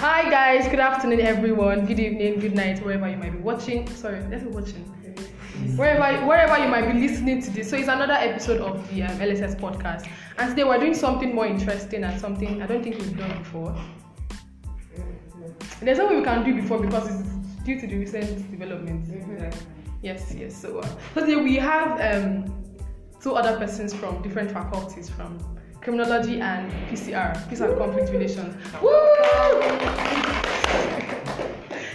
Hi guys, good afternoon everyone, good evening, good night, wherever you might be watching. Sorry, let's be watching. Wherever you might be listening to this. So it's another episode of the LSS podcast. And today we're doing something more interesting and something I don't think we've done before. There's no way we can do before because it's due to the recent developments. Yes. So today we have two other persons from different faculties, from criminology and PCR, peace and conflict relations. Woo!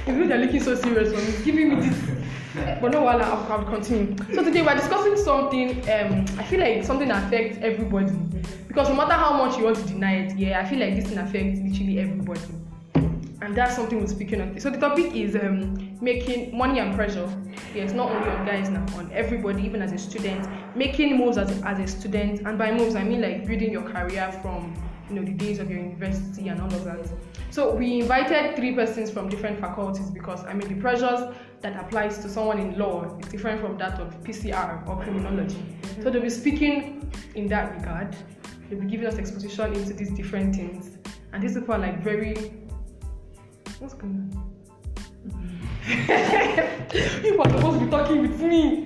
You know, they're looking so serious when he's giving me this, but no, I'll continue. So today we're discussing something. I feel like something affects everybody, because no matter how much you want to deny it, I feel like this thing affects literally everybody, and that's something we're speaking on. So the topic is making money and pressure. Yes, not only on guys now, on everybody, even as a student, making moves as a student. And by moves, I mean like building your career from, you know, the days of your university and all of that. So we invited three persons from different faculties because, I mean, the pressures that applies to someone in law is different from that of PCR or criminology. So they'll be speaking in that regard. They'll be giving us exposition into these different things. And these people are like very... What's going on? People are supposed to be talking with me.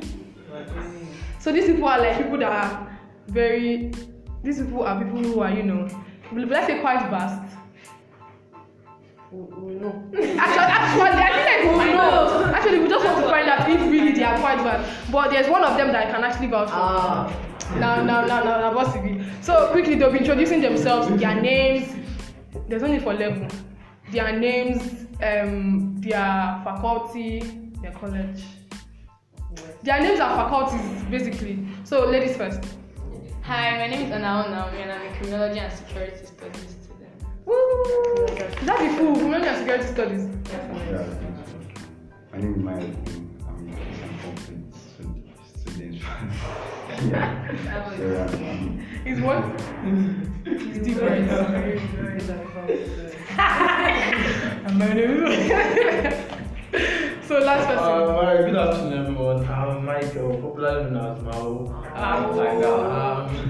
So these people are like people that are very... These people are people who are, you know, let's say quite vast. No. Actually, I think like know. Actually, we just want to find out if really they are quite vast. But there's one of them that I can actually vouch for. Now, possibly. So quickly, they'll be introducing themselves, their names. There's only for level. Their names, their faculty, their college. Their names are faculties, basically. So, ladies first. Hi, my name is Anawon Naomi, and I'm a criminology and security studies student. Woo! That's the cool, criminology and security studies. Yeah. My name is Maya, I'm a student. It's what? It's different. So last person. Good afternoon, everyone. I'm Michael, popularly known as Mao.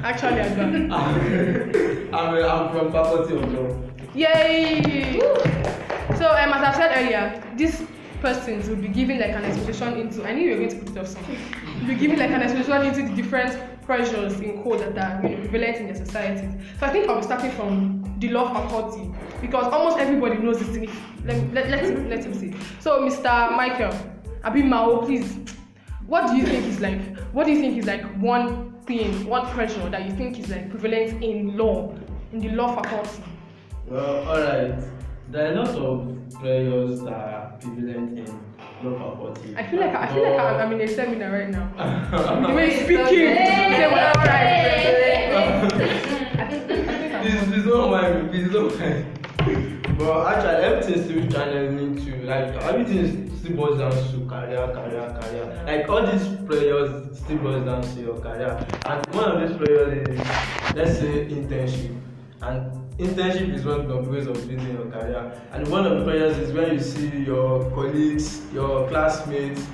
Actually, I'm done. I'm from faculty of law. Yay! Woo. So, as I've said earlier, these persons will be giving like an exposition into. I knew you were going to put it up something. Will be giving like an exposition into the different pressures in code that are prevalent in their societies. So I think I'll be starting from the law faculty because almost everybody knows this thing. Let him see. So Mr. Michael Abimaho, please. What do you think is like? What do you think is like one thing, one pressure that you think is like prevalent in law, in the law faculty? Well, all right. There are a lot of pressures that are prevalent in faculty. I feel like I'm in a seminar right now. The way speaking. Please don't mind me. Please don't mind. But actually, everything is still channeling to like everything still boils down to career. Like all these players still boils down to your career. And one of these players is, let's say, internship. And internship is one of the ways of building your career, and one of the pressures is when you see your colleagues, your classmates,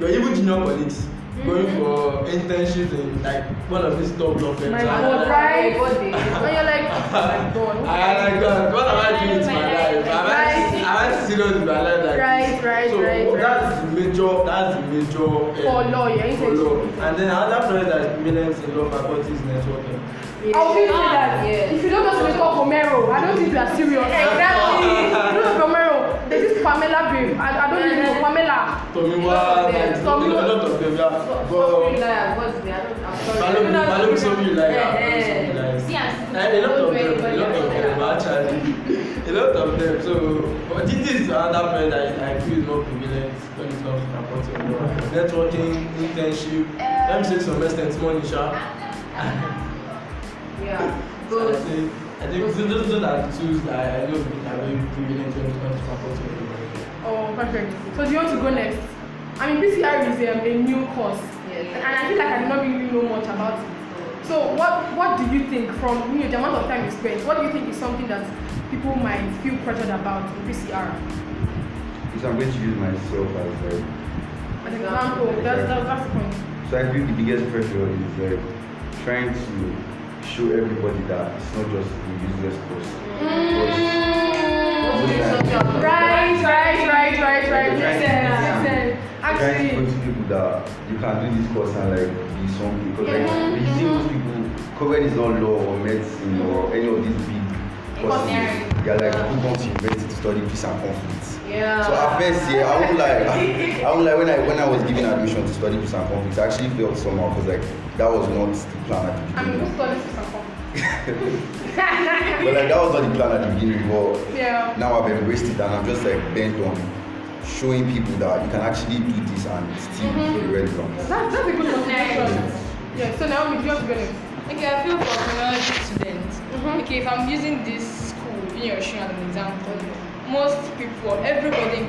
your even junior colleagues going for internships in like one of these top law firms. When you're like, oh my God, what am I doing with my life? Am I serious with my life like this? Right. That's the major for law, and then another pressure that millions in law faculty is networking. Yeah. I would say that if you don't just wake up Romero, I don't think you are serious. Exactly. You know Romero, there's this Pamela babe. I don't even know Pamela. Tomiwa, a lot of them. A lot of them. So this is another point that I feel is more prevalent when it comes to supporting networking, internship. Let me say some less than small nisha. Yeah, those. I think those are the tools that I know that are very prevalent when it comes to faculty. Oh, perfect. So do you want to go next? I mean, PCR is a new course, and I feel like I do not really know much about it. So what do you think from the amount of time you spent? What do you think is something that people might feel pressured about in PCR? So I'm going to use myself as an example. That's the point. So I think the biggest pressure is trying to show everybody that it's not just a useless course. Right. Actually, continue with that. You can do this course and like be something because like we see most people, Korean is not law or medicine or any of these big courses. They are like who wants to invest to study peace and conflict. Yeah. So at first year, I would like when I was given admission to study peace and conflict, I actually felt somehow because like that was not the plan at the beginning. And who studies peace and conflict? But like that was not the plan at the beginning, but now I've embraced it and I'm just like bent on showing people that you can actually do this and still feel relevant. That's a good one. Yeah, so now we do have to go next. Okay, I feel for criminology students. Okay, if I'm using this school in your shoe as an example, most people, everybody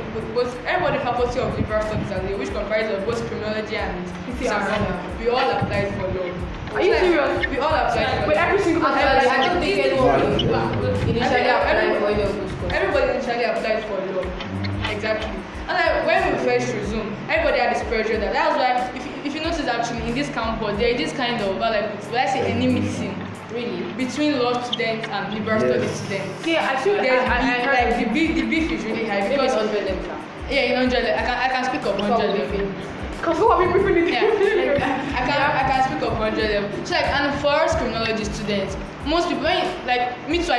faculty of liberal studies as well, which comprises of both criminology and psychology, we all applied for law. Are you serious? We all applied. But every single person, I don't think anyone initially applied for law. Everybody initially applied for law. Exactly. And like when we first resumed, everybody had this pressure that was why if you notice actually in this campus there is this kind of enmity really between law students and liberal studies students. Yeah, actually like the beef is really high because I can speak of 100. Cause who are we preparing? I can speak of 100 of them. So like, and for us criminology students, most people me too. I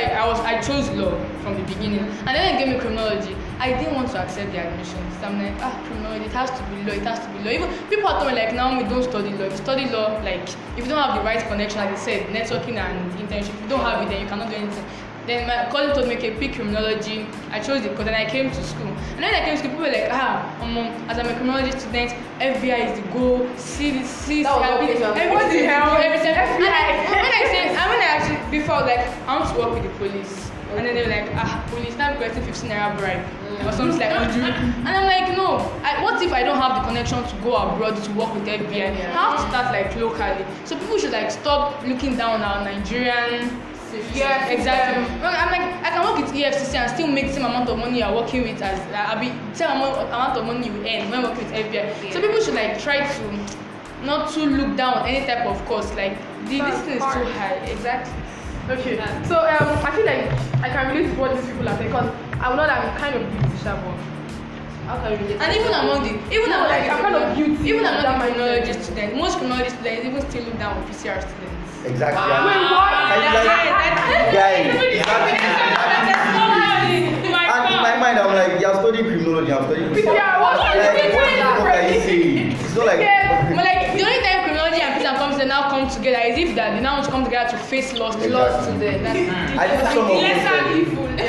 chose law from the beginning, and then they gave me criminology. I didn't want to accept the admissions. So I'm like, criminology, it has to be law. It has to be law. Even people told me like, now we don't study law. If you study law, if you don't have the right connection, like I said, networking and internship, if you don't have it, then you cannot do anything. Then my colleague told me, okay, pick criminology. I chose it because then I came to school. And then I came to school, people were like, as I'm a criminology student, FBI is the goal, CDC, everything. And I want to work with the police. And then they were like, police, now I'm getting 15 naira bribe or something like that. And I'm like, no, what if I don't have the connection to go abroad to work with FBI? I have to start locally. So people should stop looking down on Nigerian. Yeah, exactly. I'm like, I can work with EFCC and still make the same amount of money I'm working with as I'll be the same amount of money you earn when working with FBI. Yeah. So people should try to not to look down on any type of course. This thing is too high. Exactly. Okay. Yeah. So I feel I can relate to what these people are saying because I would not have kind of beautiful one. And even among the criminology students, most criminology students even still look down on PCR students. Exactly. And in my mind, I'm like, you're studying criminology, I'm studying PCR. It's not like. But the only time criminology and PCR comes, they now come together is if that they now want to come together to face loss to them. I think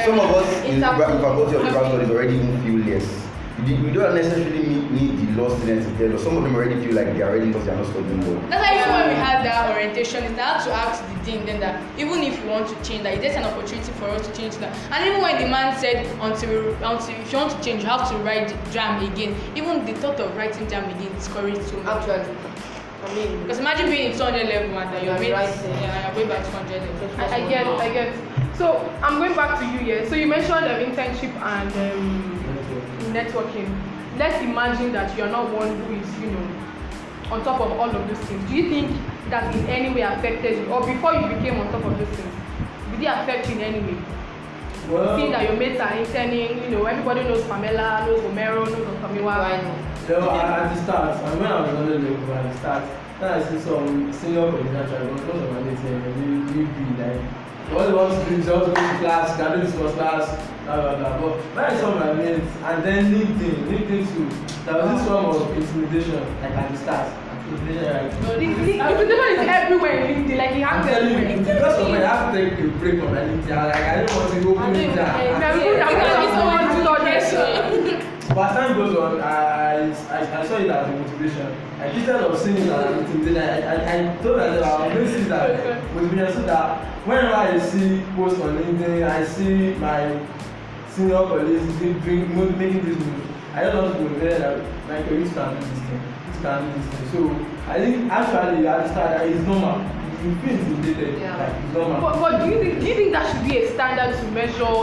some of us in the faculty of liberal studies already even feel less. We don't necessarily need the law students to tell us. Some of them already feel like they are already lost, they are not studying law. That's why even when we had that orientation, it's hard to ask the dean then that even if you want to change that, there's an opportunity for us to change that. And even when the man said, until if you want to change, you have to write JAM again. Even the thought of writing JAM again discouraged me. Actually, because imagine being in 200 level and that you're writing, you're going back to 100 level. I get. So I'm going back to you here. So you mentioned internship and networking. Let's imagine that you're not one who is, on top of all of those things. Do you think that in any way affected you, or before you became on top of those things, did it affect you in any way? Well, seeing that your mates are interning, everybody knows Pamela, knows Romero, knows Famiwa. So at the start, and when I was on the level at the start, then I see some senior coordinator, because of my mates, all the ones who just go to class, can do this for class, but when I saw my mates, and then LinkedIn too, there was this form of intimidation, at the start. Intimidation is everywhere in LinkedIn, it happens everywhere. Because of my half take a break on my LinkedIn, I don't want to go through LinkedIn. But as time goes on, I saw it as a motivation. Instead of seeing it as a motivation, I told myself I was going to see that motivation so that whenever I see posts on LinkedIn, I see my senior colleagues making this move, I don't want to be aware that my colleagues can do this thing. So I think actually at the start it's normal. You feel intimidated, it's normal. But do you think that should be a standard to measure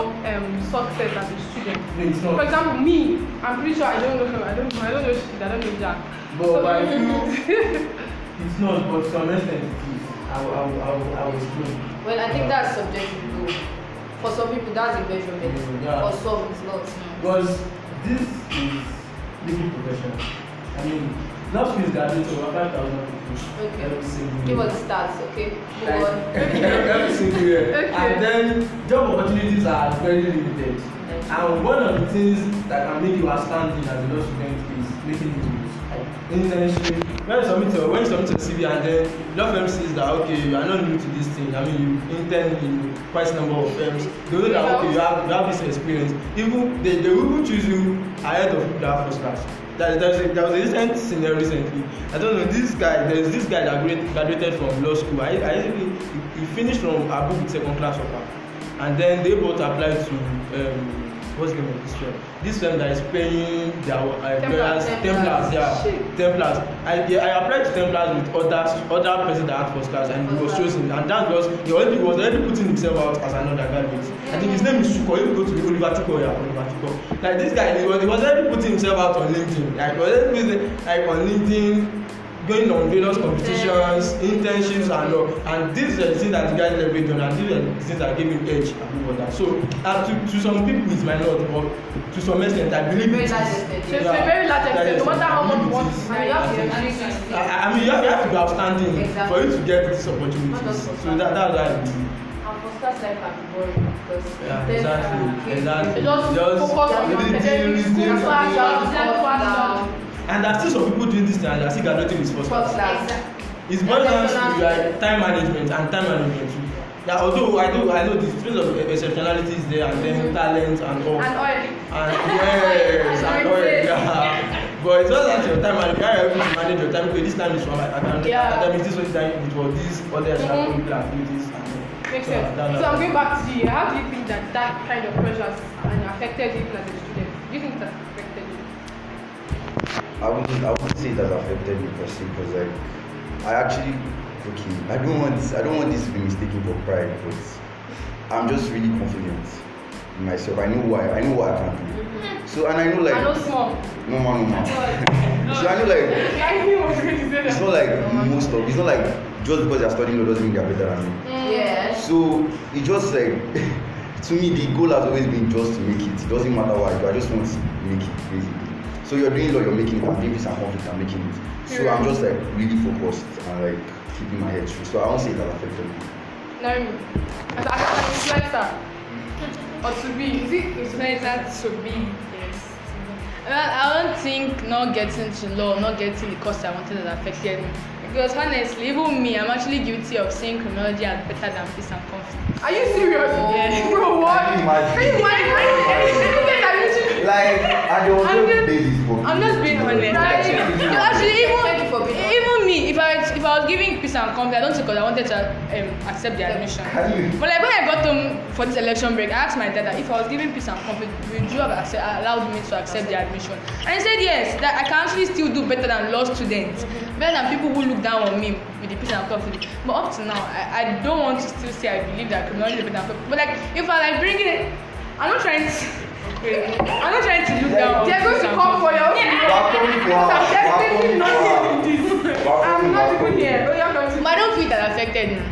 success as a student? It's not. For example, me, I'm pretty sure I don't know that. But it's not. But to some extent, it is. I will explain. Well, I think that's subjective. For some people, that's a measurement. Yeah. For some, it's not. Because this is living profession. I mean, now she's graduated over 5,000 people. Okay. Every single year. Give us the stats, okay? Move on. Every single year. Okay. And then job opportunities are very limited. And one of the things that can make you outstanding as a law student is making interviews. Internship. When you submit your CV and then law firm says that okay, you are not new to this thing. I mean, you intern in quite a number of firms. They know that okay, you have this experience. Even they will choose you ahead of that first class. There was a recent scenario recently. I don't know this guy. There's this guy that graduated from law school. He finished from Abu with second class offer, and then they both applied to. What's the name of this firm? This firm that is paying their Templars. I applied to Templars with other president that had first class, and he was chosen. And that was he was already putting himself out as another candidate. I think his name is Sukhoi. If you go to the Oliver Tico. Like this guy, he was already putting himself out on LinkedIn. Going on various competitions, internships, and all. And this is the thing that the guys have been done, and these are the things that give him edge and all that. So, to some people, it might not, but to some extent, I believe it is. To a very large extent, no matter how much you want, you have to be outstanding for you to get these opportunities. So, that's why. And for stars life can be boring because exactly. Just focus on your academics, school. And there are still some people doing this thing and they are still graduating with first class. It's more than time management too. Yeah, although I know the strength of exceptionality is there and then talent and all. And oil. Yeah. But it's not that your time management, you are able to manage your time because this time is from academics, this one time it was this, other extracurricular activities. Makes sense. So I'm going back to you. How do you think that kind of pressure has affected you as a student? Do you think that's affected you? I wouldn't say that affected me per se, because I don't want this to be mistaken for pride, but I'm just really confident in myself. I know what I can do. So and I know like I know small. No. So I know like it's not like most of it's not like just because they're studying law doesn't mean they're better than me. Yeah. So it just like to me the goal has always been just to make it. It doesn't matter what I do, I just want to make it basically. So you're doing law, you're making it, I'm doing this and conflict, I'm making it. So I'm just like really focused and like keeping my head straight. So I won't say that affected me. Naomi, as an influencer, or to be, is it influencer to be? Yes. I don't think not getting to law, not getting the course I wanted that affected me. Because honestly, even me, I'm actually guilty of seeing criminology as better than peace and conflict. Are you serious? Oh. Yeah. Bro, what? Like, I don't know. I'm just being honest. Actually, even me, if I was giving peace and conflict, I don't think I wanted to accept the admission. But like when I got home for this election break, I asked my dad that if I was giving peace and conflict, would you have allowed me to accept the admission? And he said yes, that I can actually still do better than law students, better than people who look down on me with the peace and conflict. But up to now, I don't want to still say I believe that criminology is better than conflict. But like if I like bring it, I'm not trying to look down. They're going to come for your because I'm definitely not here with this. I'm not even here. But I don't feel that affected me.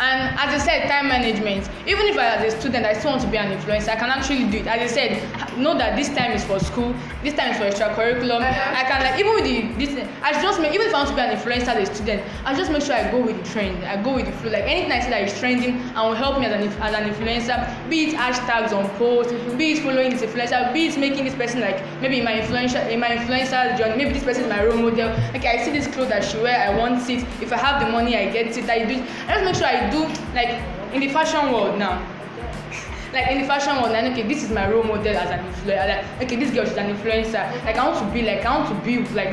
And as I said, time management. Even if I as a student, I still want to be an influencer. I can actually do it. As I said, know that this time is for school. This time is for extracurriculum. I can even with even if I want to be an influencer as a student, I just make sure I go with the trend. I go with the flow. Like anything I see that is trending and will help me as an influencer. Be it hashtags on posts, be it following this influencer, be it making this person like maybe in my influencer journey. Maybe this person is my role model. Okay, I see this clothes that she wear. I want it. If I have the money, I get it. I do. I just make sure I do like in the fashion world now. Like in the fashion world, and okay, this is my role model as an influencer. Like, okay, this girl she's an influencer. Like I want to be like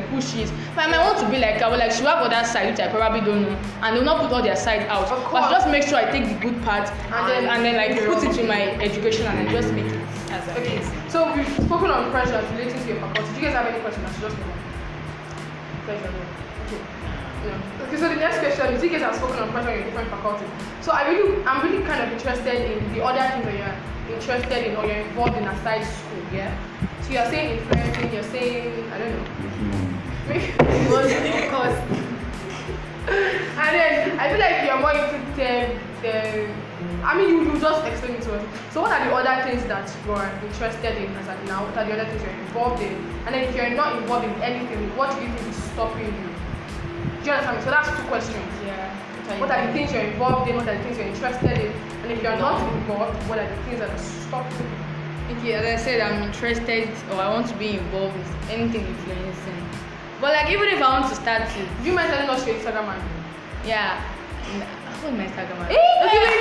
who she is. But I might want to be like her, but like she'll have other side which I probably don't know. And they'll not put all their side out. But just make sure I take the good part and then like put it in my education and I just make it as a okay. Case. So we've spoken on pressure relating to your faculty. Do you guys have any questions? Just one. Pressure. Okay. No. Okay, so the next question is you guys have spoken on pressure on your different faculties. So I'm really kind of interested in the other things that you're interested in or you're involved in aside school, yeah? So you're saying influencing, you're saying, I don't know. Of course. And then I feel like you're more into the I mean, you just explain it to us. So what are the other things that you're interested in as of now? What are the other things you're involved in? And then if you're not involved in anything, what do you think is stopping you? Do you understand me? So that's two questions. Yeah. What are the things you're involved in? What are the things you're interested in? And if you're not involved, what are the things that are stopping you? Okay, as I said, I'm interested or I want to be involved with anything influencing. But like, even if I want to start it, you might tell us your Instagram handle. Yeah. What's my Instagram handle? Okay, wait.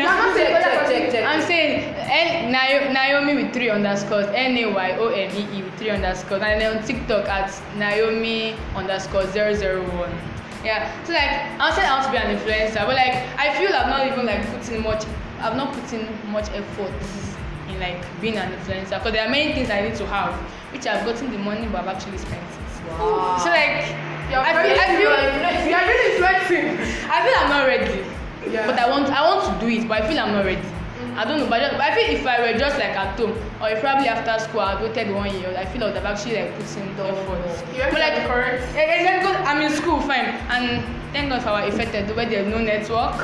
No. I'm saying Naomi with 3 underscores, Nayome with 3 underscores, and then on TikTok at Naomi_001. Yeah. So like, I said I want to be an influencer, but like, I feel I'm not even like putting much effort in like being an influencer, because there are many things I need to have, which I've gotten the money but I've actually spent it. Wow. So like, I feel I'm not ready. Yeah. But I want to do it, but I feel I'm not ready. Mm-hmm. I don't know, but I feel if I were just like at home, or if probably after school I waited 1 year, I feel like I've actually like put in the effort. Yeah, but like, correct. I'm in school, fine, and thank God for our affected where there's no network.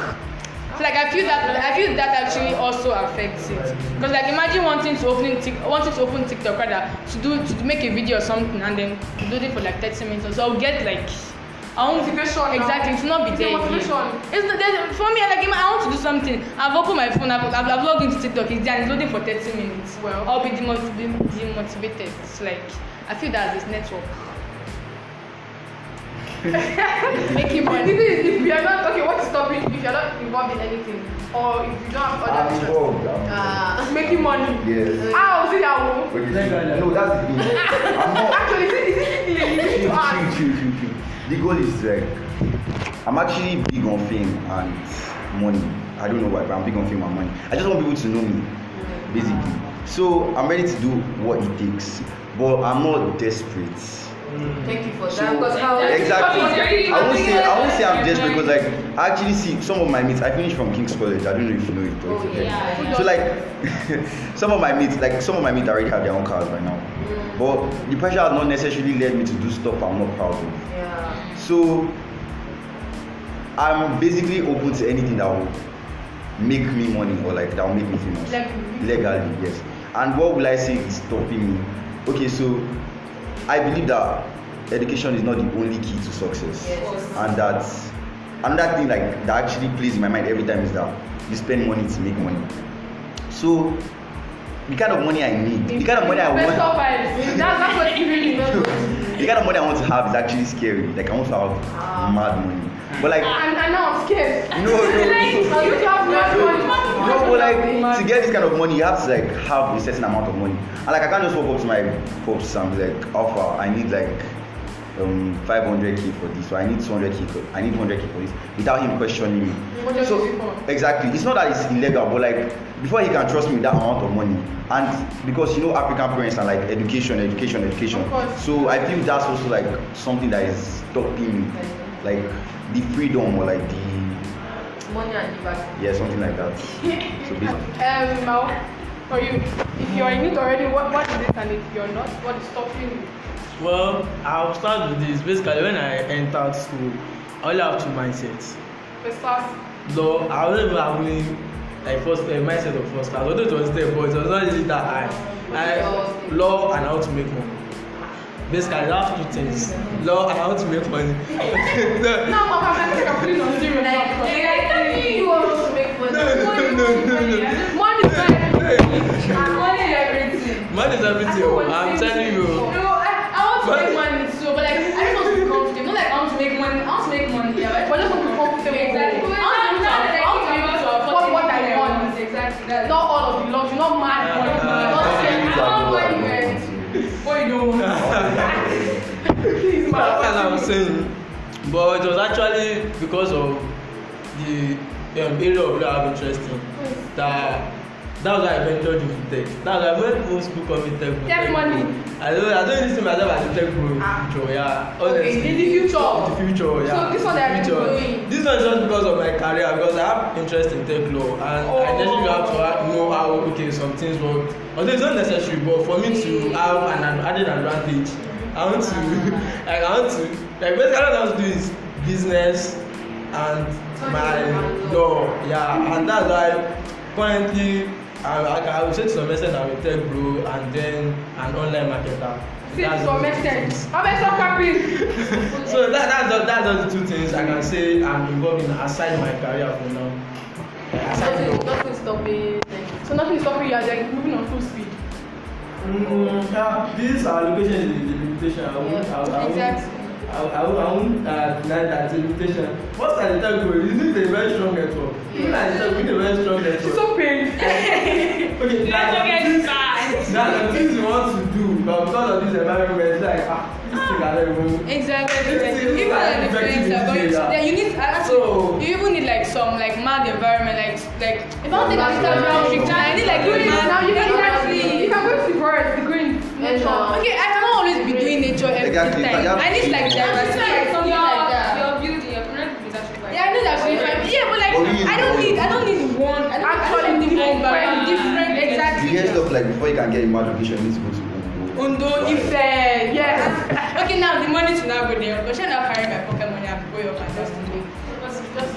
So like, I feel that actually also affects it. Because like, imagine wanting to open TikTok rather to make a video or something, and then do it for like 30 minutes or so. I'll get like. I want to exactly to not be there. It's for me. Like, I want to do something. I've opened my phone. I've logged into TikTok. It's there. It's loading for 30 minutes. Well, I'll be demotivated. It's like, I feel that this network. Making money. If you are not okay, what's stopping? If you are not involved in anything, or if you don't have other interests, making money. Yes. I will see that one. No, that's the thing. Actually, is it the goal is like, I'm actually big on fame and money. I don't know why, but I'm big on fame and money. I just want people to know me, basically. So I'm ready to do what it takes, but I'm not desperate. Thank you for that. Because exactly. I won't say I'm desperate, because like, I actually see some of my mates. I finished from King's College. I don't know if you know it. Or yeah. So like, some of my mates already have their own cars right now. Yeah. But the pressure has not necessarily led me to do stuff I'm not proud of. Yeah. So I'm basically open to anything that will make me money, or like that will make me famous. Legally, yes. And what will I say is stopping me? Okay, so. I believe that education is not the only key to success. Yes. And that's another thing like that actually plays in my mind every time, is that you spend money to make money. So the kind of money I need, the kind of money I want, that's what it really is. The kind of money I want to have is actually scary. Like, I want to have mad money. But like, and now I'm scared. No, but like, to get this kind of money, you have to like have a certain amount of money. And like, I can't just walk up to my pops and be like, Alpha, I need like 500k for this, or I need 200k, I need 100k for this, without him questioning me. So exactly, it's not that it's illegal, but like, before he can trust me with that amount of money, and because you know African parents are like education. So I feel that's also like something that is stopping me, like the freedom, or like the money and the back. Yeah, something like that. So Mal, for you, if you're in it already, what is it, and if you're not, what is stopping you? Well, I'll start with this. Basically, when I entered school, I only have 2 mindsets. First class? No, I was even having like mindset of first class. Although it was there, but it was not easy that I love and how to make money. Basically, I have 2 things. Law and how to make money. No. Money is everything. Money is everything. I'm telling you. No, I want to make money too, but like, I just want to be comfortable. Not like I want to make money. I want to make money, yeah, but I just want to be comfortable. Exactly. I want to be able to afford what I want. Exactly. Not all of you love. You're not mad. Please, that's what I'm saying. But it was actually because of the area of law I'm interested in. That was why I ventured into tech. That was why I went to school coming tech. Tech money. I don't even see myself as a tech bro. In the future. So this one that I'm doing. This one is just because of my career, because I have interest in tech law, and I definitely have to know how some things work. Although it's not necessary, but for me to have an added advantage. I want to basically what I want to do is business and my law. Yeah, and that's why currently I would say to some extent I'm a tech bro and then an online marketer. So that's the two things I can say I'm involved in aside my career for now. Nothing stopping you, like moving on full speed. These are location is the limitation. I won't deny that the limitation. Most of the time, you need a very strong network. It's so painful. Okay, now the things you want to do, but because of this environment, it's like, this thing I don't even. Exactly. People are different. Yeah, you need, so, you even need like some like mad environment, like if I don't think I'm starting to try, I need like doing now, you can actually, if I'm going to forest, the green nature. Okay, I cannot always be doing nature every time. I need like diversity. Like before you can get immatriculation, you need to go to Undo. Okay, now the money to now go there. But should not carry my pocket money and go up and just do.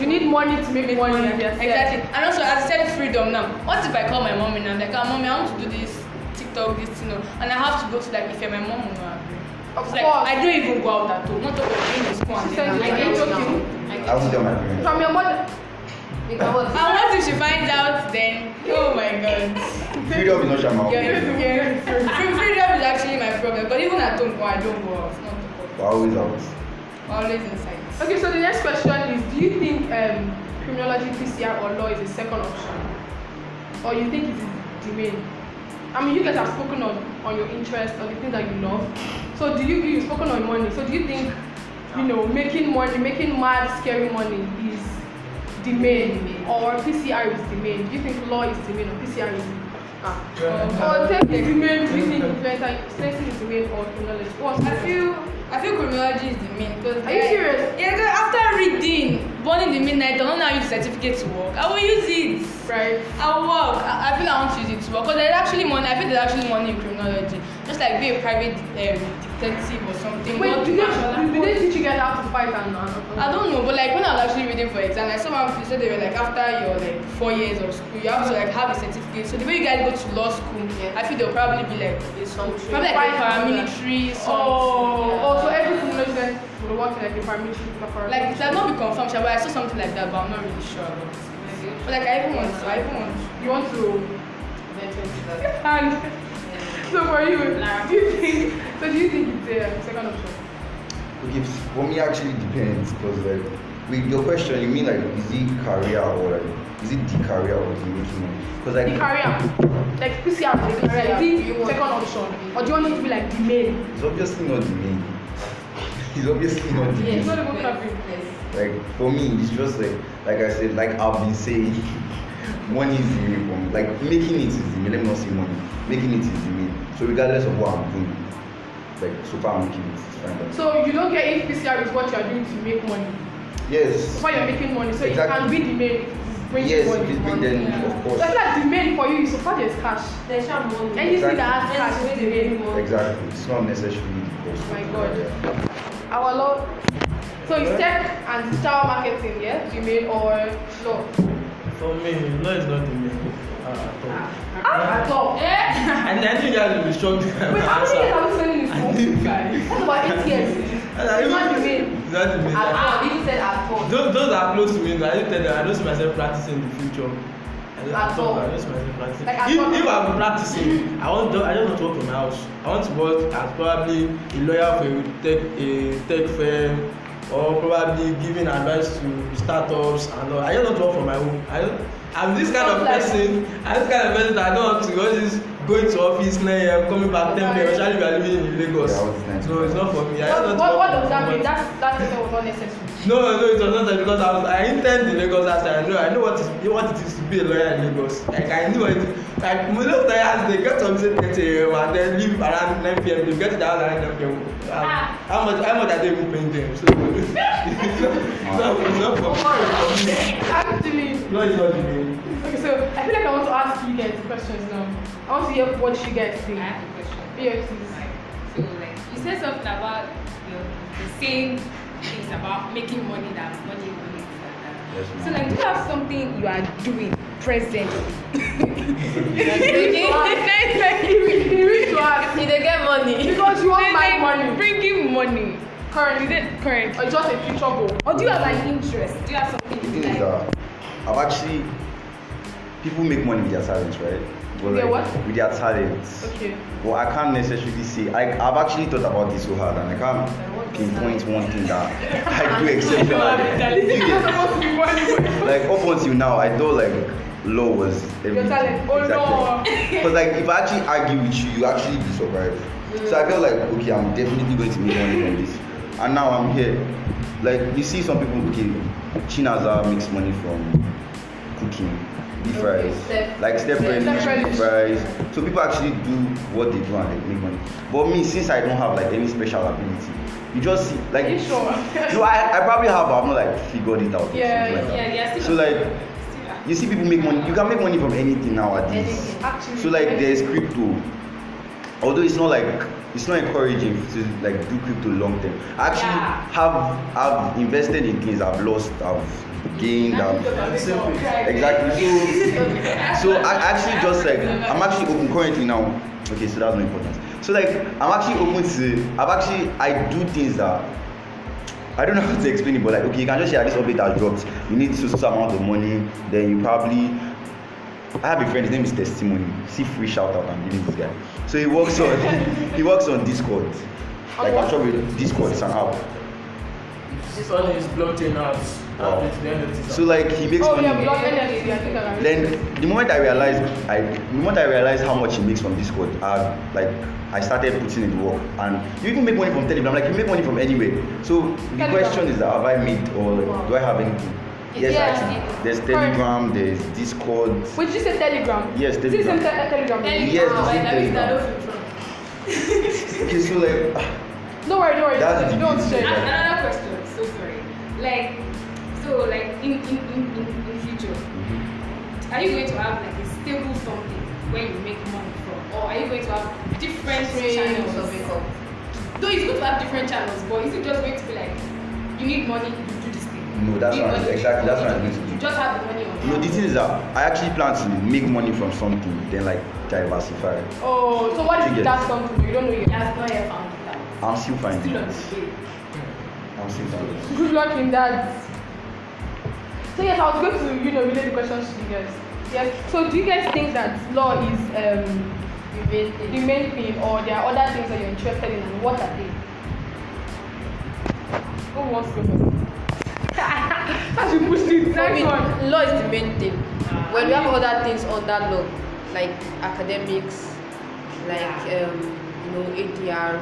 You need money to make money. Exactly. And also, I said freedom now. What if I call my mom and I'm like, "Mommy, I want to do this TikTok, this thing," and I have to go to like, if my mom will not agree. Of course. I don't even go out at all. Not talking about being in school. I won't tell my parents. From your mother. And once she finds out, then oh my god. Freedom is not shaman. Freedom is actually my problem. But even at home, I don't go out. We're always out. Always inside. Okay, so the next question is: do you think criminology, PCR, or law is a second option, or you think it is the main? I mean, you guys have spoken on your interests, on the things that you love. So, do you've spoken on money? So, do you think making money, making mad, scary money is the main, or PCR is the main? Do you think law is the main, or PCR is the main? Do you think influencer is the main, or criminology? I feel criminology is the main. Because are you serious? Yeah, after reading Born in the Midnight, I don't know how to use the certificate to work. I will use it. Right. I'll work. I feel I want to use it to work. Because there's actually money. I feel there's actually money in criminology. Just like be a private detective or something. Wait, did they teach you guys how to fight and I don't know, but like when I was actually reading for exam, like someone said they were like after your like 4 years of school, you have to like have a certificate. So the way you guys go to law school, I feel they'll probably be like something, probably like a paramilitary. So every student would want to like a paramilitary. Like it's like not be confirmed, but I saw something like that, but I'm not really sure about it. But like I even want to. You want to? And so for you, do you think it's the second option? Okay, for me actually depends, because like with your question you mean like is it career or like is it the career or the making money? Because like the career, like PCR, the career, is it second option, or do you want it to be like the main? It's obviously not the main. It's not even happiness. Like for me, it's just like I said, like I've been saying, money is the main for me. Like making it is the main. Let me not say money. Making it is the main. So regardless of what I'm doing, like so far I'm making it. So you don't get if PCR is what you are doing to make money. Yes. Why you're making money? So exactly. It can be the main. Yes, it's been then of course. That's like the main for you. So far there's cash. There's some money. Anything that has cash is the main money. Exactly. It's not necessarily the cost. Oh my God. Yeah. Our law. So it's tech and style marketing, yes, the main or law. For me, law is not the main. I think that will be strong. Wait, how many years are we selling this phone, guys? That's about 8 years. It's not the main. Even said at all. Those are close to me. I don't see myself practicing in the future. If I'm practicing, I don't want to work in my house. I want to work as probably a lawyer for a tech firm, or probably giving advice to startups and all. I don't want to work from my home. I'm this kind of person. That I don't want to going to office 9 a.m., coming back 10 p.m. Especially if I living in Lagos. No, it's not for me. What does that mean? That was not necessary. No, it was not necessary because I intend in Lagos as I know what it is to be a lawyer in Lagos. Like I knew it. Like most of the lawyers, they get to say 10 a.m. and then leave around 9 p.m. They get to the house around 9 p.m. How much are they even paying them? So it's not for me. Actually, no, it's not for me. Okay, so I feel like I want to ask you guys questions now. I want to hear what you guys think. I have a question. Yes, please. So like you said something about the same things about making money that money makes and that. Yes, so like do you have something you are doing presently? You don't get money. Because you want my money. Bringing money. Current, is it current? Or just a future goal? Or do you have an interest? Do you have something you like? I've actually, people make money with their talents, right? But like, what? With their talents. Okay. Well, I can't necessarily say. I've actually thought about this so hard, and I can't pinpoint one thing that I do except that. Like up until now, I thought like law was everything. Your talent. Oh exactly. No. But like if I actually argue with you, you actually be surprised. Mm. So I felt like okay, I'm definitely going to make money from this. And now I'm here. Like you see some people okay, Chinaza makes money from cooking, deep fries. Okay. Like step friendly fries. So people actually do what they do and they make money. But me, since I don't have like any special ability, you just see like you sure? No, I probably have, but I'm not like figured it out. Yeah. So like you see people make money, you can make money from anything nowadays. Anything. So like there's crypto. Although it's not like it's not encouraging to like do crypto long term. I actually have invested in things, I've lost, I've gained, So I actually just like I'm actually open currently now. Okay, so that's no importance. So like I'm actually open to I do things that I don't know how to explain it, but like okay, you can just share this update that dropped. You need to some amount of money, then you probably I have a friend, his name is Testimony. See free shout out I'm giving this guy. So he works on Discord. Like I'm sure with Discord is an app. This one is blockchain apps. Wow. So like he makes money. Yeah, then the moment I realized how much he makes from Discord, I started putting in the work. And you can make money from Telegram, like you make money from anywhere. So the question is that have I made or do I have anything? Yes, actually. There's Telegram, there's Discord. Would you say Telegram? Yes, Telegram. Yes, Telegram. Okay, so like don't worry. Don't say that. Another question. So sorry. Like, in future, are you going to have like a stable something where you make money from, or are you going to have different channels of income? Though it's good to have different channels, but is it just going to be like you need money? No, that's not exactly. That's not going to do. You just have the money. No, the thing is that I actually plan to make money from something, then like diversify. Oh, so what is that something? You don't know yet. That's not yet found that. I'm still finding it. Good luck in that. So yes, I was going to relate the questions to you guys. Yes. So do you guys think that law is the main thing, or there are other things that you're interested in? And what are they? Who wants to go first? As you push the next one. Law is the main thing. When we have other things on that law, like academics, like ADR,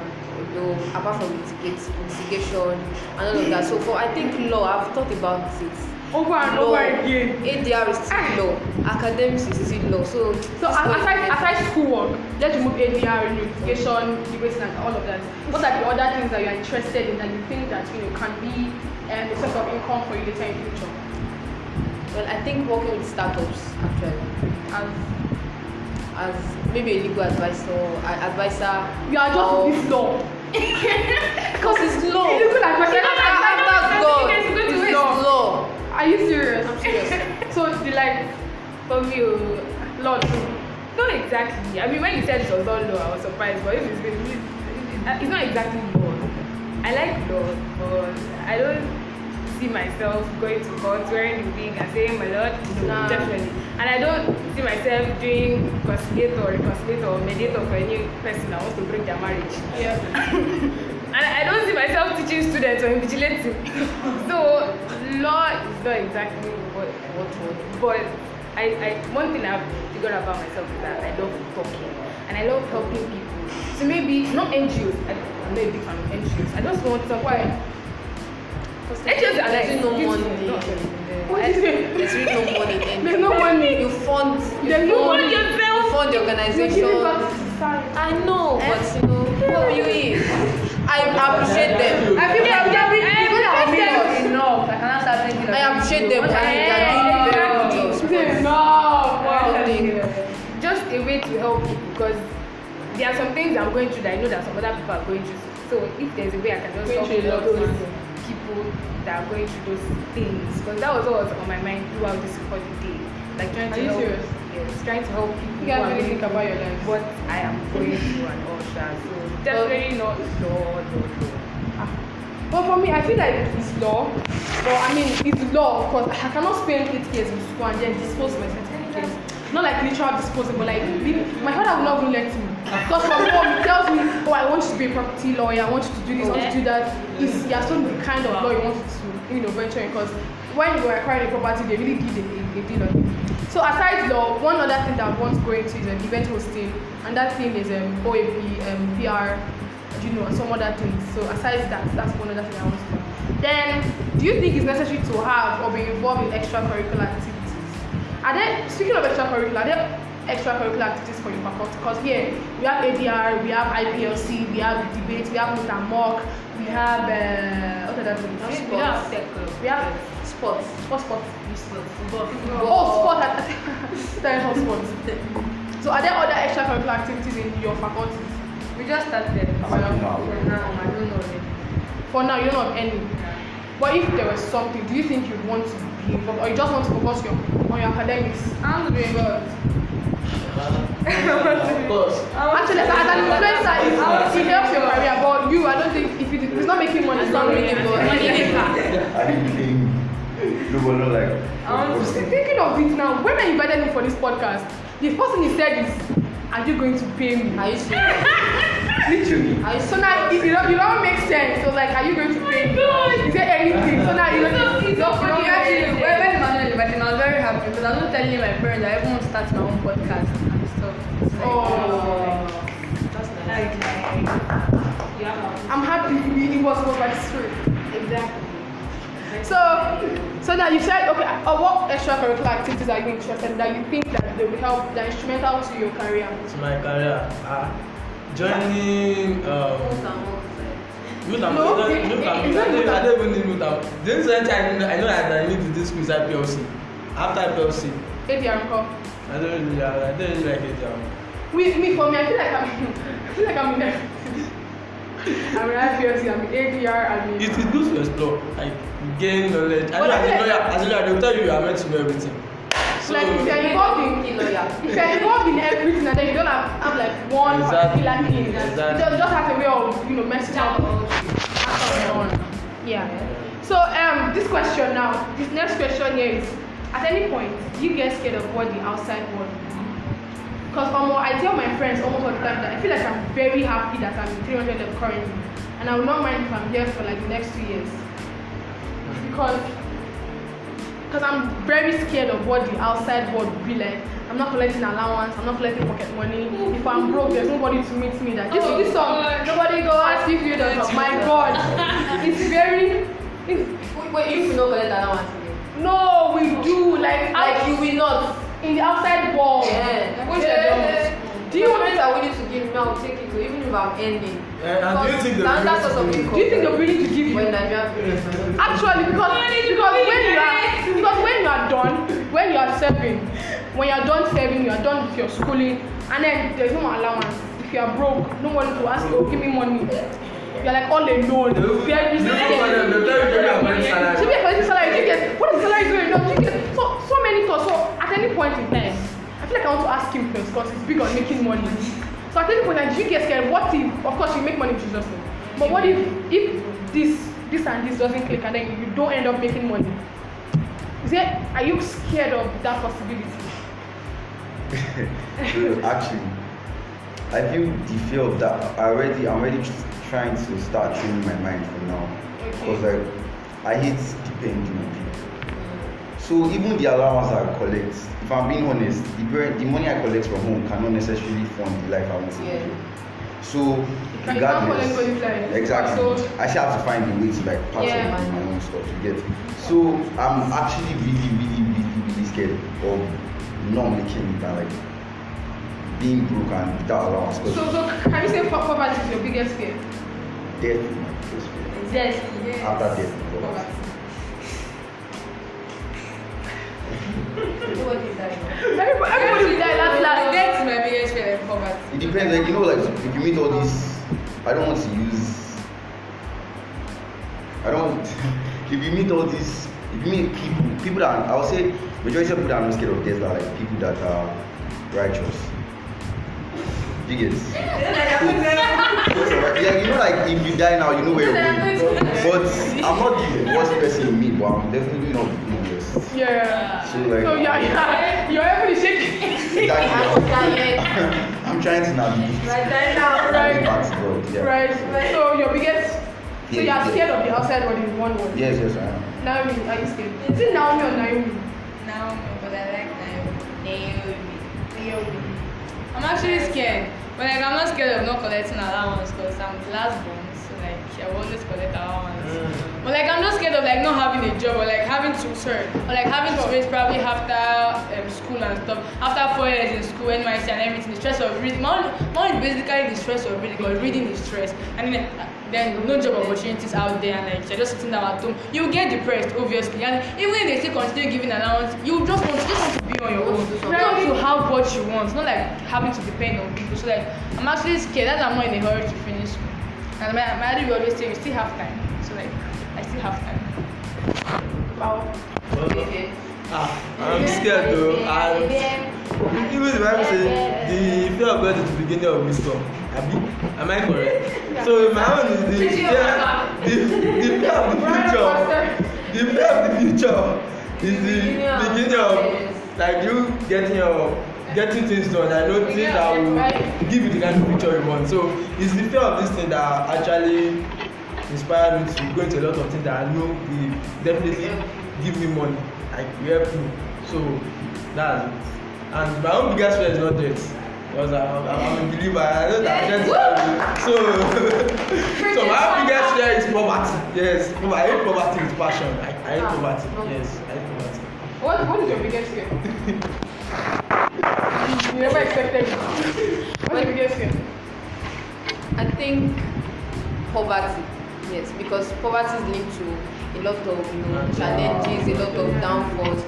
apart from litigation and all of that. So for I think law, I've thought about it. Over and over again. ADR is still law. Academics is still law. So aside schoolwork, let's remove ADR, litigation, debates and all of that. What are the other things that you're interested in that you think that can be a source of income for you later in the future? Well, I think working with startups actually, as maybe a legal advisor. You are just this law. Because it's law. It's legal advisor. It's law. Are you serious? I'm serious. So it's like for me, law too. Not exactly. I mean, when you said it was not law, I was surprised. But it's not exactly law. I like law, but I don't see myself going to court wearing the wig and saying my lord, no, definitely. And I don't see myself doing conciliator or mediator for any person that wants to break their marriage. Yeah. And I don't see myself teaching students or invigilating. So law is not exactly what, but one thing I've figured about myself is that I love talking and I love helping people. So maybe not NGOs. I'm not a big fan of NGOs. I just want to why. NGOs are like there's really no money. There's no money. You fund yourself. You fund the organization. I know, but what you is. I appreciate them. I feel like they're enough. I cannot start thinking. I appreciate them. Enough. Just a way to help people because. there are some things I'm going through that I know that some other people are going through. So if there's a way I can just talk to those people that are going through those things, because that was what was on my mind throughout this recording day. Like trying to help. Serious? Yes, trying to help people. You can't really think about your life. What I am going through and all that. So definitely not law. But for me, I feel like it's law. But I mean, it's law because I cannot spend 8 years in school and then dispose myself 10 years. Not like literal disposal, but like my father will not even let me. Because my mom tells me, oh, I want you to be a property lawyer, I want you to do this, I want you to do that. It's just not the kind of law you want to, you know, venture in. Because when you were acquiring a property, they really did a deal on it. So aside law, one other thing that I want to go into is event hosting, and that thing is OAP, PR, you know, and some other things. So aside that, that's one other thing I want to do. Then, do you think it's necessary to have or be involved in extracurricular activities? Are there, speaking of extracurricular, are there extracurricular activities for your faculty? Because here we have ADR, we have IPLC, we have debate, we have mock, we have what are those things? Sports. We have sports. Sports. Football. So are there other extracurricular activities in your faculty? We just started. For now, I don't know. For now, you don't have any. Yeah. But if there was something, do you think you'd want to be involved, or you just want to focus on your academics? I'm doing good. Of course. Actually, as an influencer, it helps your career, but you, I don't think it's not making money. It's not making money. I didn't think you were not like. Thinking of it now, when I invited him for this podcast, the first thing he said is, "Are you going to pay me?" Are you literally? So now it don't make sense. So like, are you going to pay me? Is there anything? So now I was very happy because I was telling my parents I even want to start my own podcast and stuff. I'm happy it was for my story. Exactly. So now you said, okay, what extracurricular activities are you interested in that you think that they will help, that instrumental to your career? To my career, joining. I don't even need The only thing I know that I need to do school is at PLC. After PLC. ADR call. I don't really like ADR. For me, I feel like I'm in there. I'm in IPLC, I'm in ADR, I'm in... It's good to explore, like, gain knowledge. I don't tell you are meant to know everything. So, like, if you're involved in everything and then you don't have like one particular thing, you just have a way of, you know, messing up. Yeah. So this question now, this next question here is, at any point, do you get scared of what the outside world is? Because I tell my friends almost all the time that I feel like I'm very happy that I'm in 300 level currently, and I will not mind if I'm here for like the next 2 years. Because I'm very scared of what the outside world will be like. I'm not collecting allowance, I'm not collecting pocket money. If I'm broke, there's nobody to meet me. This song, nobody go ask if you don't. My God, it's very. Wait, you will not collect allowance again? No, we do. Like you will not. In the outside world. Yeah. Do you want are willing to give me? I'll take it, even if I'm ending. Yeah, and do you think they're willing to give you? Actually, when you are done serving, you are done with your schooling, and then there's no allowance. If you are broke, no one to ask you, give me money. You're like all alone. What is salary going on? So many thoughts. So at any point in time, I feel like I want to ask him first because he's big on making money. So at any point, I do get scared. What if, of course, you make money with Jesus, but what if this and this doesn't click and then you don't end up making money? Are you scared of that possibility? Actually, I feel the fear of that. I'm already trying to start training my mind from now, because I hate depending on people. So even the allowance I collect, if I'm being honest, the money I collect from home cannot necessarily fund the life I want to live. So I still have to find a way to like pass on my own stuff to get. So I'm actually really scared of not making it and like being broke and without allowance. So can you say poverty is your biggest fear? Death is my biggest fear. Yes. After death, poverty. Everybody died last. Death is my biggest fear, poverty. depends, like, you know, like, if you meet all these, if you meet all these, if you meet people that, I would say, majority of people that are not scared of death are like people that are righteous. You get yeah, you know, like, if you die now, you know where you're going. But I'm not the worst person you meet, but I'm definitely not the biggest. Yeah. So, like, so yeah. You're every shaking. Exactly. I'm trying to navigate. Right now, right. Back, yeah. Right. So your biggest. So yeah, you're scared of the outside world is one word. Yes, I am. Naomi, are you scared? Is it Naomi or Naomi? Naomi, but I like Naomi. I'm actually scared, but like I'm not scared of not collecting allowance because I'm glass born, so like I will always collect allowance. But like I'm not scared of like not having a job or like having to or like having to wait probably after school and stuff. After 4 years in school, NYC and everything, the stress of reading. More is basically the stress of reading, because reading is stress. And then no job opportunities out there, and like you're just sitting down at home. You get depressed, obviously. And even if they still continue giving allowance, you just want to be on your own. You want to have what you want, not like having to depend on people. So like I'm actually scared that I'm not in a hurry to finish school. And my dad will always say you still have time. So like I still have time. Wow. Okay. I'm scared though. Even the Bible says the fear of God is the beginning of wisdom. Am I correct? Yeah. So my own is the fear of the future is the beginning of like you getting things done. I know things that will give you the kind of future you want. So it's the fear of this thing that actually inspired me to go into a lot of things that I know will definitely give me money. Like will help me. So that's it. And my own biggest fear is not death. Because I'm a believer, I know that I'm So my biggest fear is poverty. Yes, I hate poverty with passion. I hate poverty. Yes, I hate poverty. What is your biggest fear? You never expected it. What's your biggest fear? I think poverty. Yes, because poverty is linked to a lot of challenges, a lot of downfalls.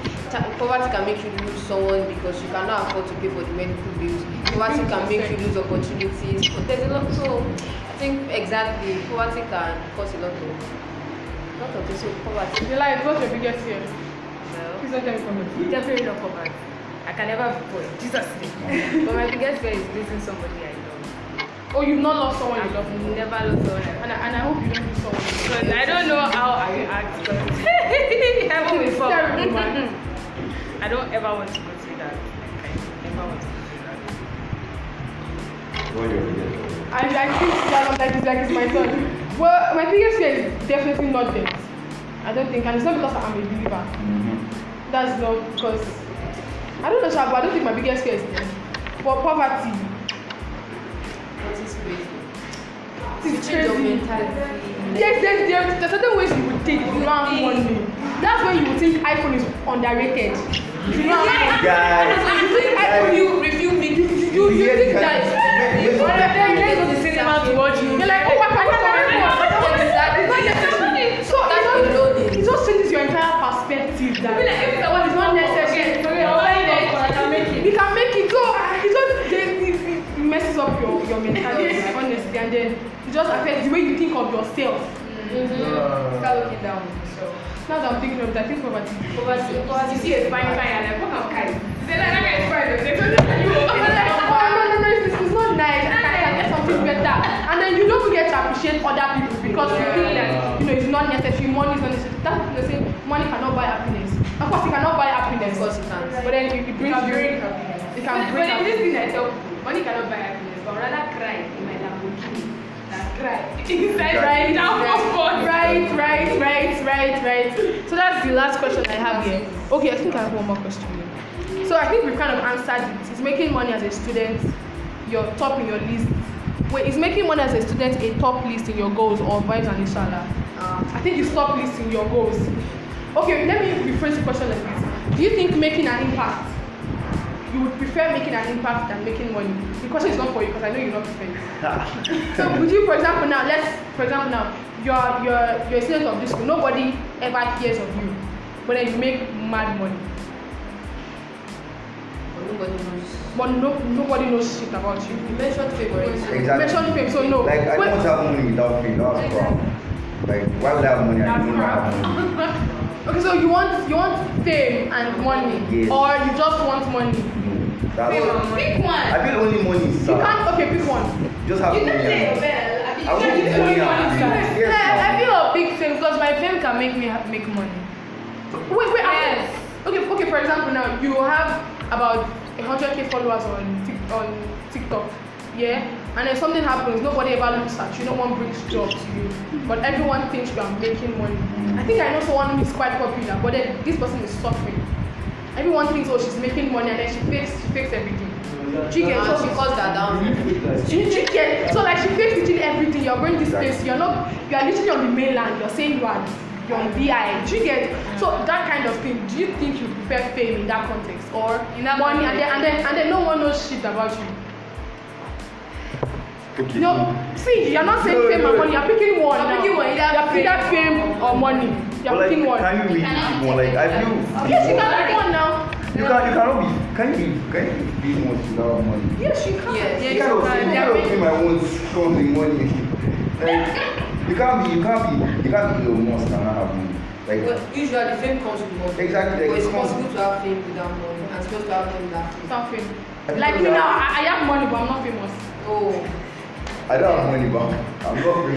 Poverty can make you lose someone because you cannot afford to pay for the medical bills. Poverty can make you lose opportunities. But there's a lot. So I think exactly poverty can cause a lot of this. So poverty. Like, what's your biggest fear? Well, please don't tell me poverty. Definitely not poverty. I can never afford it. Jesus name. But my biggest fear is losing somebody I love. Oh, you've not lost someone you love? I've never lost someone. And I hope you don't lose someone. Because I don't know how I act. Heaven will fall. I don't ever want to go through that. Like, I never want to go through that. What do you think? I think that is like it's my son. Well, my biggest fear is definitely not death. I don't think, and it's not because I'm a believer. Mm-hmm. That's not because I don't know, but I don't think my biggest fear is death. But poverty. That is crazy. It's crazy. Yes, there's certain ways you would take around money. That's when you would think iPhone is underrated. You think iPhone, you review me, you think that you go to the cinema to watch you. You're like, oh my God, so it just changes your entire perspective that everything that is not necessary. You can make it, so it messes up your mentality, honestly, and then it just affects the way you think of yourself. Start looking down. Now that I'm thinking of that, I think poverty. You see a fine guy and like, what kind of guy? They like, that guy is fine. They don't like you. No, it's not nice. I can get something better. And then you don't get to appreciate other people because you feel that, it's not necessary. Money is not necessary. That's what they say. Money cannot buy happiness. Of course, you cannot buy happiness. Of course, you can. But then it brings you happiness. It can bring happiness. But this thing I tell people, money cannot buy happiness. But rather cry in my Lamborghini. Right. So that's the last question I have here. Okay, I think I have one more question here. So I think we've kind of answered it. Is making money as a student your top in your list? Wait, is making money as a student a top list in your goals or vibes and inshallah? I think it's top list in your goals. Okay, let me rephrase the question like this. Do you think making an impact, you would prefer making an impact than making money? The question is not for you because I know you're not prepared. So would you, for example now, you're a student of this school, nobody ever hears of you, but then you make mad money. nobody knows. But nobody knows shit about you. You mentioned fame, right? Exactly. You mentioned fame, so you know. Like, I don't have money without fame, that's the problem. Like, why would I have money? I don't have money. Okay, so you want fame and money, yes. Or you just want money? That's fame and money. Pick one. I feel only money is sad. You can't, okay, pick one. Just have you money. You can say, well, I feel a big fame because my fame can make me make money. Wait, yes. Okay, for example, now you have about 100,000 followers on TikTok, yeah? And then something happens, nobody ever looks at you, no one brings jobs to you. But everyone thinks you are making money. I think I know someone who is quite popular, but then this person is suffering. Everyone thinks, oh, she's making money, and then she fakes everything. Chicken, so she calls that down. Chicken, so like she fakes between everything. You're going this place, you are literally on the mainland, you're saying you're on BI. Chicken, so that kind of thing. Do you think you prefer fame in that context or money? And then no one knows shit about you. Okay. No, see, you're not saying fame and money. You're picking one. You're picking fame or money. You're picking one. Can you be more like I do? Yes, you can pick one now. Can you be more without money? Yes, you can. Yes, you can't be my own strong money. Like, you can't be the most and not have money. Like, but usually fame comes with money. Exactly. Like, it's possible to have fame without money and supposed to have fame without fame. Like me now, I have money but I'm not famous. Oh. I don't have money but I'm not famous.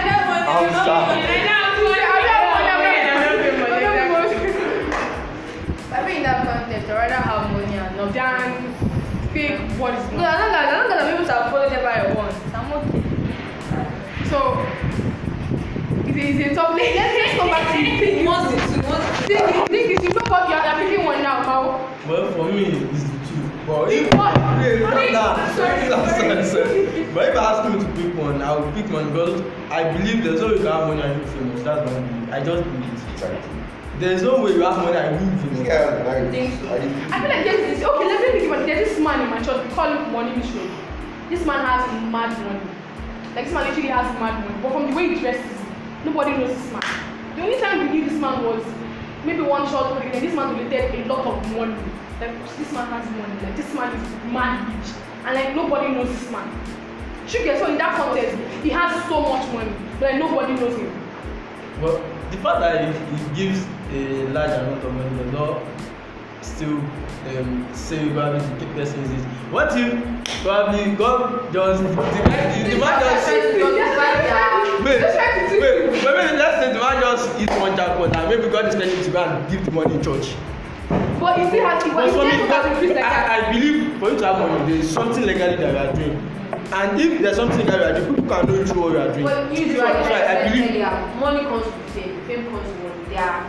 I'd rather have money and not than fake bodies. No, I'm not gonna be able to follow them by once. I'm okay. So it's a tough thing. Let's go back to you. Think you know what you're picking one now, how? Well, for me it's the two. But if I ask you to pick one, I will pick one because I believe there's no way you can have money and look famous. That's what I believe. I just believe it. There's no way you have money and move. Yeah, I think so. I feel like there's this. Okay, let me give one. There's this man in my church. We call him Money Mishon. This man has mad money. Like this man literally has mad money. But from the way he dresses, nobody knows this man. The only time we knew this man was maybe one short break. This man donated a lot of money. Like this man has money. Like this man is mad rich, and like nobody knows this man. So in that context, he has so much money, but like nobody knows him. Well, the fact that it gives a large amount of money does not still say about the person is it. What if probably God just the man just wait, let's say the man just eats one jackpot and maybe God is telling him to go and give the money in church. But if he has to I believe for you to have money there is something legally that you are doing. And if there's something that you are doing, people can know you what you are doing. But usually, money comes with fame, fame comes with money. They are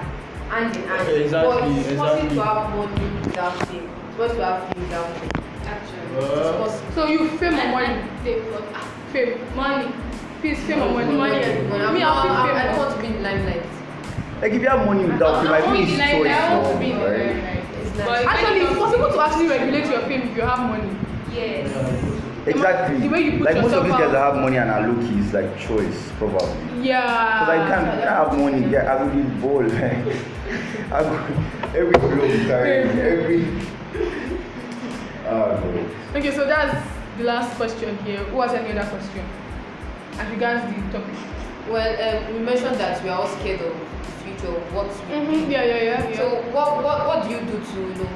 hand in hand. Exactly. But it's possible to have money without fame. It's possible to have fame without money. Actually, it's possible. So you fame or money? Fame, money. Please, fame or money? Money. I don't want to be in the limelight. Like if you have money without fame, I think it's choice. I want to be in the limelight. Actually, it's possible to actually regulate your fame if you have money. Yes. Exactly. The way you put like most of these guys that have money and are lucky is like choice, probably. Yeah. Because I can't have money. Yeah, I will be bold. Every blow, sorry. Every. Oh, okay, so that's the last question here. Who has any other question? As regards the topic. Well, we mentioned that we are all scared of the future. What's yeah. So what do you do to to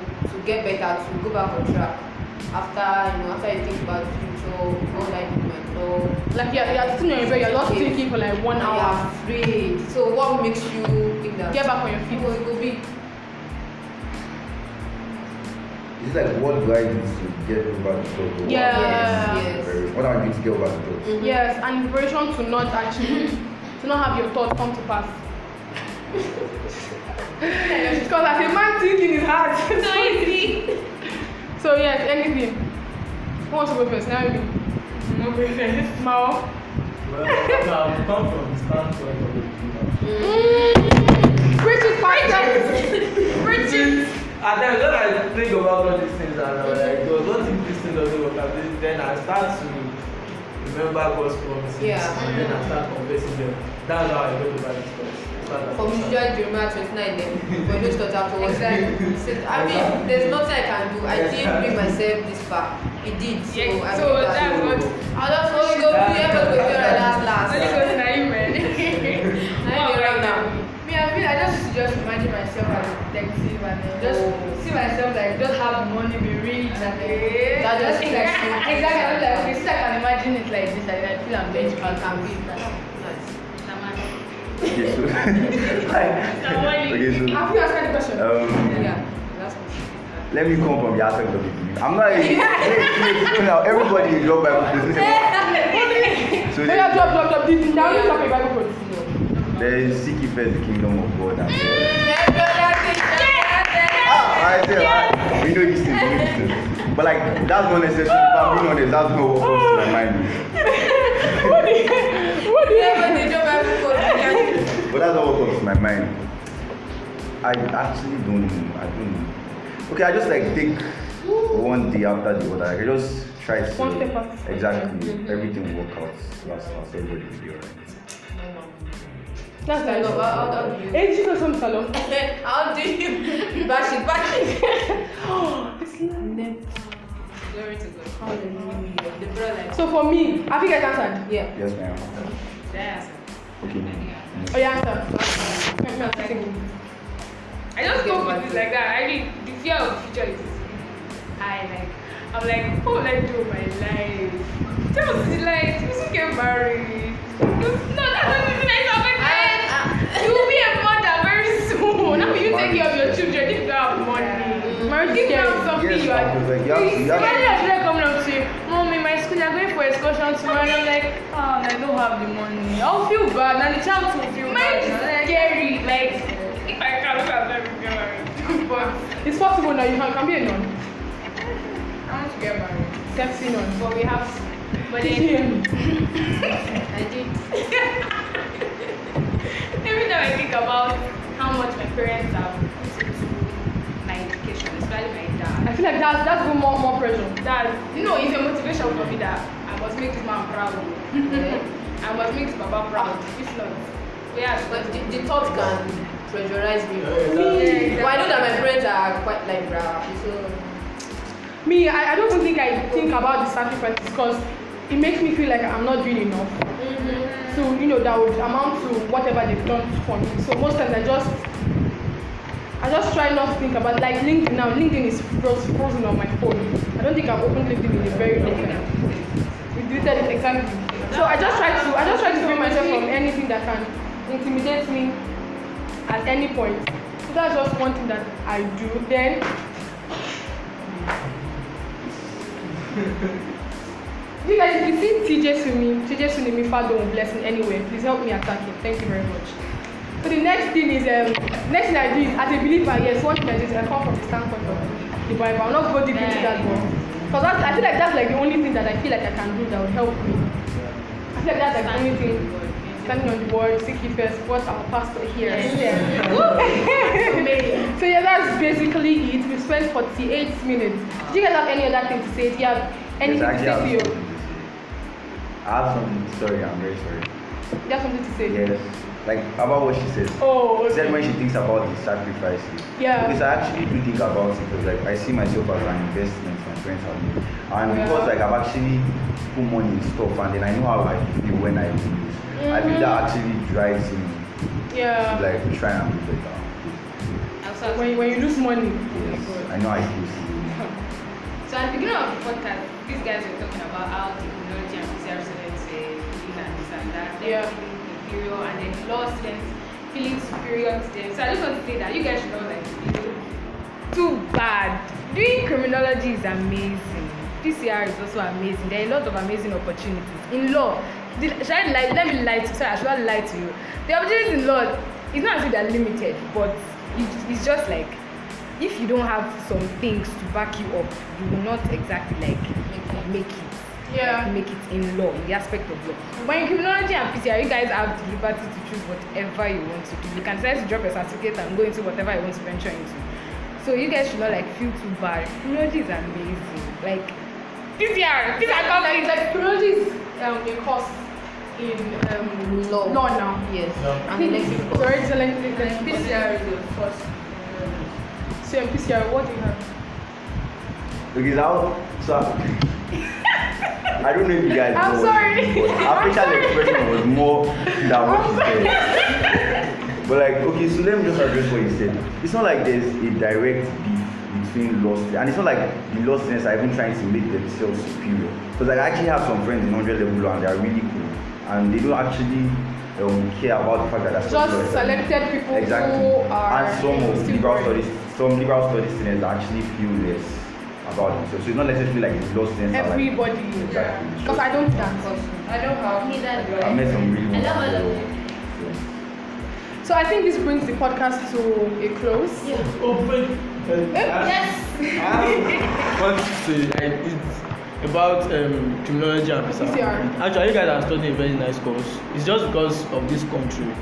get better, to go back on track? After you think about the future, what I do my job. Like you're sitting on your bed, you're not thinking for like 1 hour. You're afraid. So what makes you think that? Get back on your feet. What it will be? It's like what do I do to get over the job? Yes. What do I do to get over the job? Mm-hmm. Yes, and inspiration to not actually, to not have your thoughts come to pass. Because as a man thinking is hard. So easy. So yes, anything. Who wants to go first? Now you. No go first. Mao. Well, I've come from the standpoint of the British podcast. British. And then when I think about all these things, and I'm like, God, what if this thing doesn't work out? Then I start to remember God's promises, and then I start confessing them. That's how I go to Bible studies. From usual Jeremiah 29 then, but just thought afterwards. I mean, there's nothing I can do. I didn't bring myself this far. It did. So, yeah, so that's what. I'll just only go to the last. Only go to Naim, man. I'm right now. I just imagine myself as a detective and then just see myself like just have money, be rich and then that just feel like so. Exactly, I feel like okay, so I can imagine it like this. I feel I'm very smart and big. Okay, so okay, so have you asked the question? Yeah, last question. Let me come from the aspect of it. I'm not even now everybody is your Bible position. So they are drop this now you talk about Bible position. There is seek ye first the kingdom of God and we know these things, but like that's not necessary. But being honest, that's not what comes to my mind. But that's not what comes to my mind. I actually don't know. I don't know. Okay, I just like take one day after the other. I can just try to see exactly everything work out. Last everybody will be alright. That's nice. I'll do you. Hey, you know some salon. I'll do you. Bash it. Oh, it's never. Glory to God. Hallelujah. So for me, I think I answered. Yeah. Yes, ma'am. Yes. Okay. Oh, yeah, answer. I just go with it like that. I mean, the fear of the future is I'm like, what will I do with my life? Just like, you should get married. No, that's not the nice. You will be a mother very soon. How will you take care of your children if you don't have money? Marriage is something you are doing. Many of them coming up to you, Mommy, my school, I'm going for excursion tomorrow. And I'm like, I don't have the money. I'll feel bad. And the child will feel bad. It's scary. Like, if I can't look at them, get married. But it's possible now. You can be a nun. I want to get married. Sexy nun. But we have. But then. I did. Every time I think about how much my parents have put into my education, especially my dad. I feel like that's been more pressure. It's a motivation for me that I must make this man proud. I must make this papa proud. It's not. Yeah, but the thought can pressurize me. Yeah, exactly. Well, I know that my parents are quite like that. So me, I don't think I think about the sacrifices because it makes me feel like I'm not doing enough. So, that would amount to whatever they've done for me. So most times I just try not to think about, like LinkedIn now. LinkedIn is frozen on my phone. I don't think I've opened LinkedIn in a very long time. We deleted it exactly. So I just try to free myself from anything that can intimidate me at any point. So that's just one thing that I do. Then you guys, if you see TJ Sunimi Fadon blessing anywhere, please help me attack him. Thank you very much. So the next thing I do is, as a believer, yes, what I do is I come from the standpoint of the Bible. I'll not go deep into that one. Because I feel like that's like the only thing that I feel like I can do that would help me. I feel like that's like the only thing. Standing on the word, seek ye first, what our pastor here. Yeah. So yeah, that's basically it. We spent 48 minutes. Do you guys have any other thing to say? Do you have anything to say to you? I have something to say. I'm very sorry. You have something to say? Yes. Like, about what she says. Oh, okay. She said when she thinks about the sacrifices. Yeah. Because I actually do think about it because, like, I see myself as an investment my friends have made. And because, like, I've actually put money in stuff and then I know how I feel when I lose. I think that actually drives me to, like, try and do better. When you lose money. Yes. Oh, I know I lose. So at the beginning of the podcast, these guys were talking about how technology and PCR students feel and this and that. They're feeling inferior, and then law students feeling superior to them. So I just want to say that you guys should not too bad. Doing criminology is amazing. PCR is also amazing. There are a lot of amazing opportunities. In law, I should not lie to you. The opportunities in law, it's not as if they're limited, but it's just like, if you don't have some things to back you up, you will not exactly like make it. Yeah. Make it in law, in the aspect of law. When in criminology and PCR, you guys have the liberty to choose whatever you want to do. You can decide to drop a certificate and go into whatever you want to venture into. So you guys should not like feel too bad. Criminology is amazing. Like PCR companies. Like criminology is a course in in law now. Yes. Yeah. And elective course. Your excellency, PCR is your first. So in PCR, what do you have? Because I don't know if you guys know. I'm sorry. Our facial expression was more than what you said. But like, okay, so let me just address what you said. It's not like there's a direct beef between law students, and it's not like the law students are even trying to make themselves superior. Because like, I actually have some friends in 100 level law and they are really cool, and they don't actually care about the fact that they're just selected people. Exactly. Who are, and some of liberal studies, some liberal studies students actually feel less about it. So it's not necessarily like it's law students. Everybody. Because like, yeah. I don't dance. I don't have. Neither do I. I met some really cool. So I think this brings the podcast to a close. Yeah. Open. Yes. I want to say it's about criminology and PCR. Actually, you guys are studying a very nice course. It's just because of this country. Yes.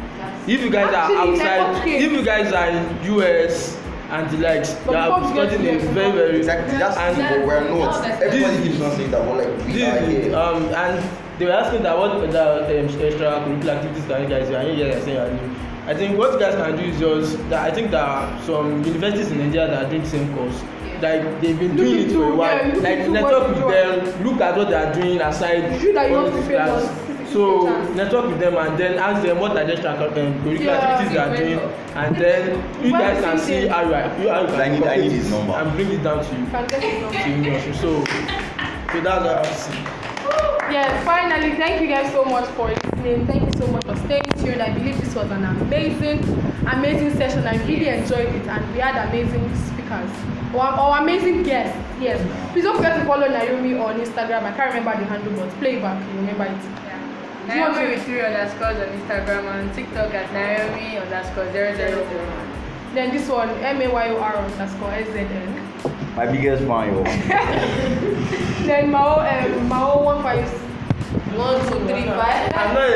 If you guys are outside, if you guys are in US and the likes, you are studying a very exactly. That's what we're not. Everybody keeps on saying that, but like we are here. And they were asking that what the extracurricular activities that you guys are in. Yes, they are new. I think what you guys can do is just that. I think there are some universities in Nigeria that are doing the same course. Yeah. Like they've been doing it for a while. Yeah, like network with them, look at what they are doing aside from class. So network with them and then ask them what are the curricular activities they are doing, and then you guys can see how you can and bring it down to you. So that's what I have to say. Yeah, finally, thank you guys so much for listening. Thank you so much for staying tuned. I believe this was an amazing session. I really enjoyed it, and we had amazing speakers or amazing guests. Yes, please don't forget to follow Naomi on Instagram. I can't remember the handle, but playback, you remember it. Yeah. Naomi with 3 underscores on Instagram and TikTok at Naomi_000. Then this one, MAYOR_SZN. My biggest fan, yo. Then Mao 153 5. I'm not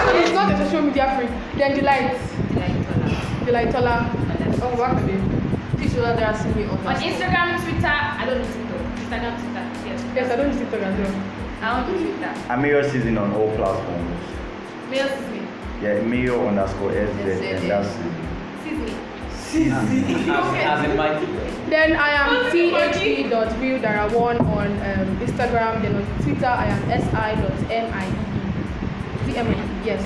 a social media freak. Actually, it's not a social media freak. Then Delight Tola. Oh, what could it? Please do not harass me on Instagram, Twitter. I don't use TikTok. Instagram, Twitter. Yes, I don't use TikTok as well. I don't use Twitter. I'm Mayor Season on all platforms. Mayor Season. Yeah, Mayor_SZN. That's it. Then I am THE.WillDarawan on Instagram. Then on Twitter I am SI.MIE. Yes.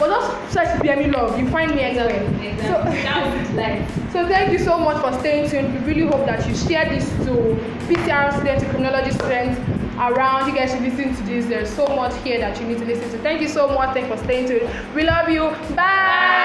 But just search BME Love. You find me anywhere. Exactly. So thank you so much for staying tuned. We really hope that you share this to PCR students, to criminology students around. You guys should listen to this. There's so much here that you need to listen to. Thank you so much. Thanks for staying tuned. We love you. Bye.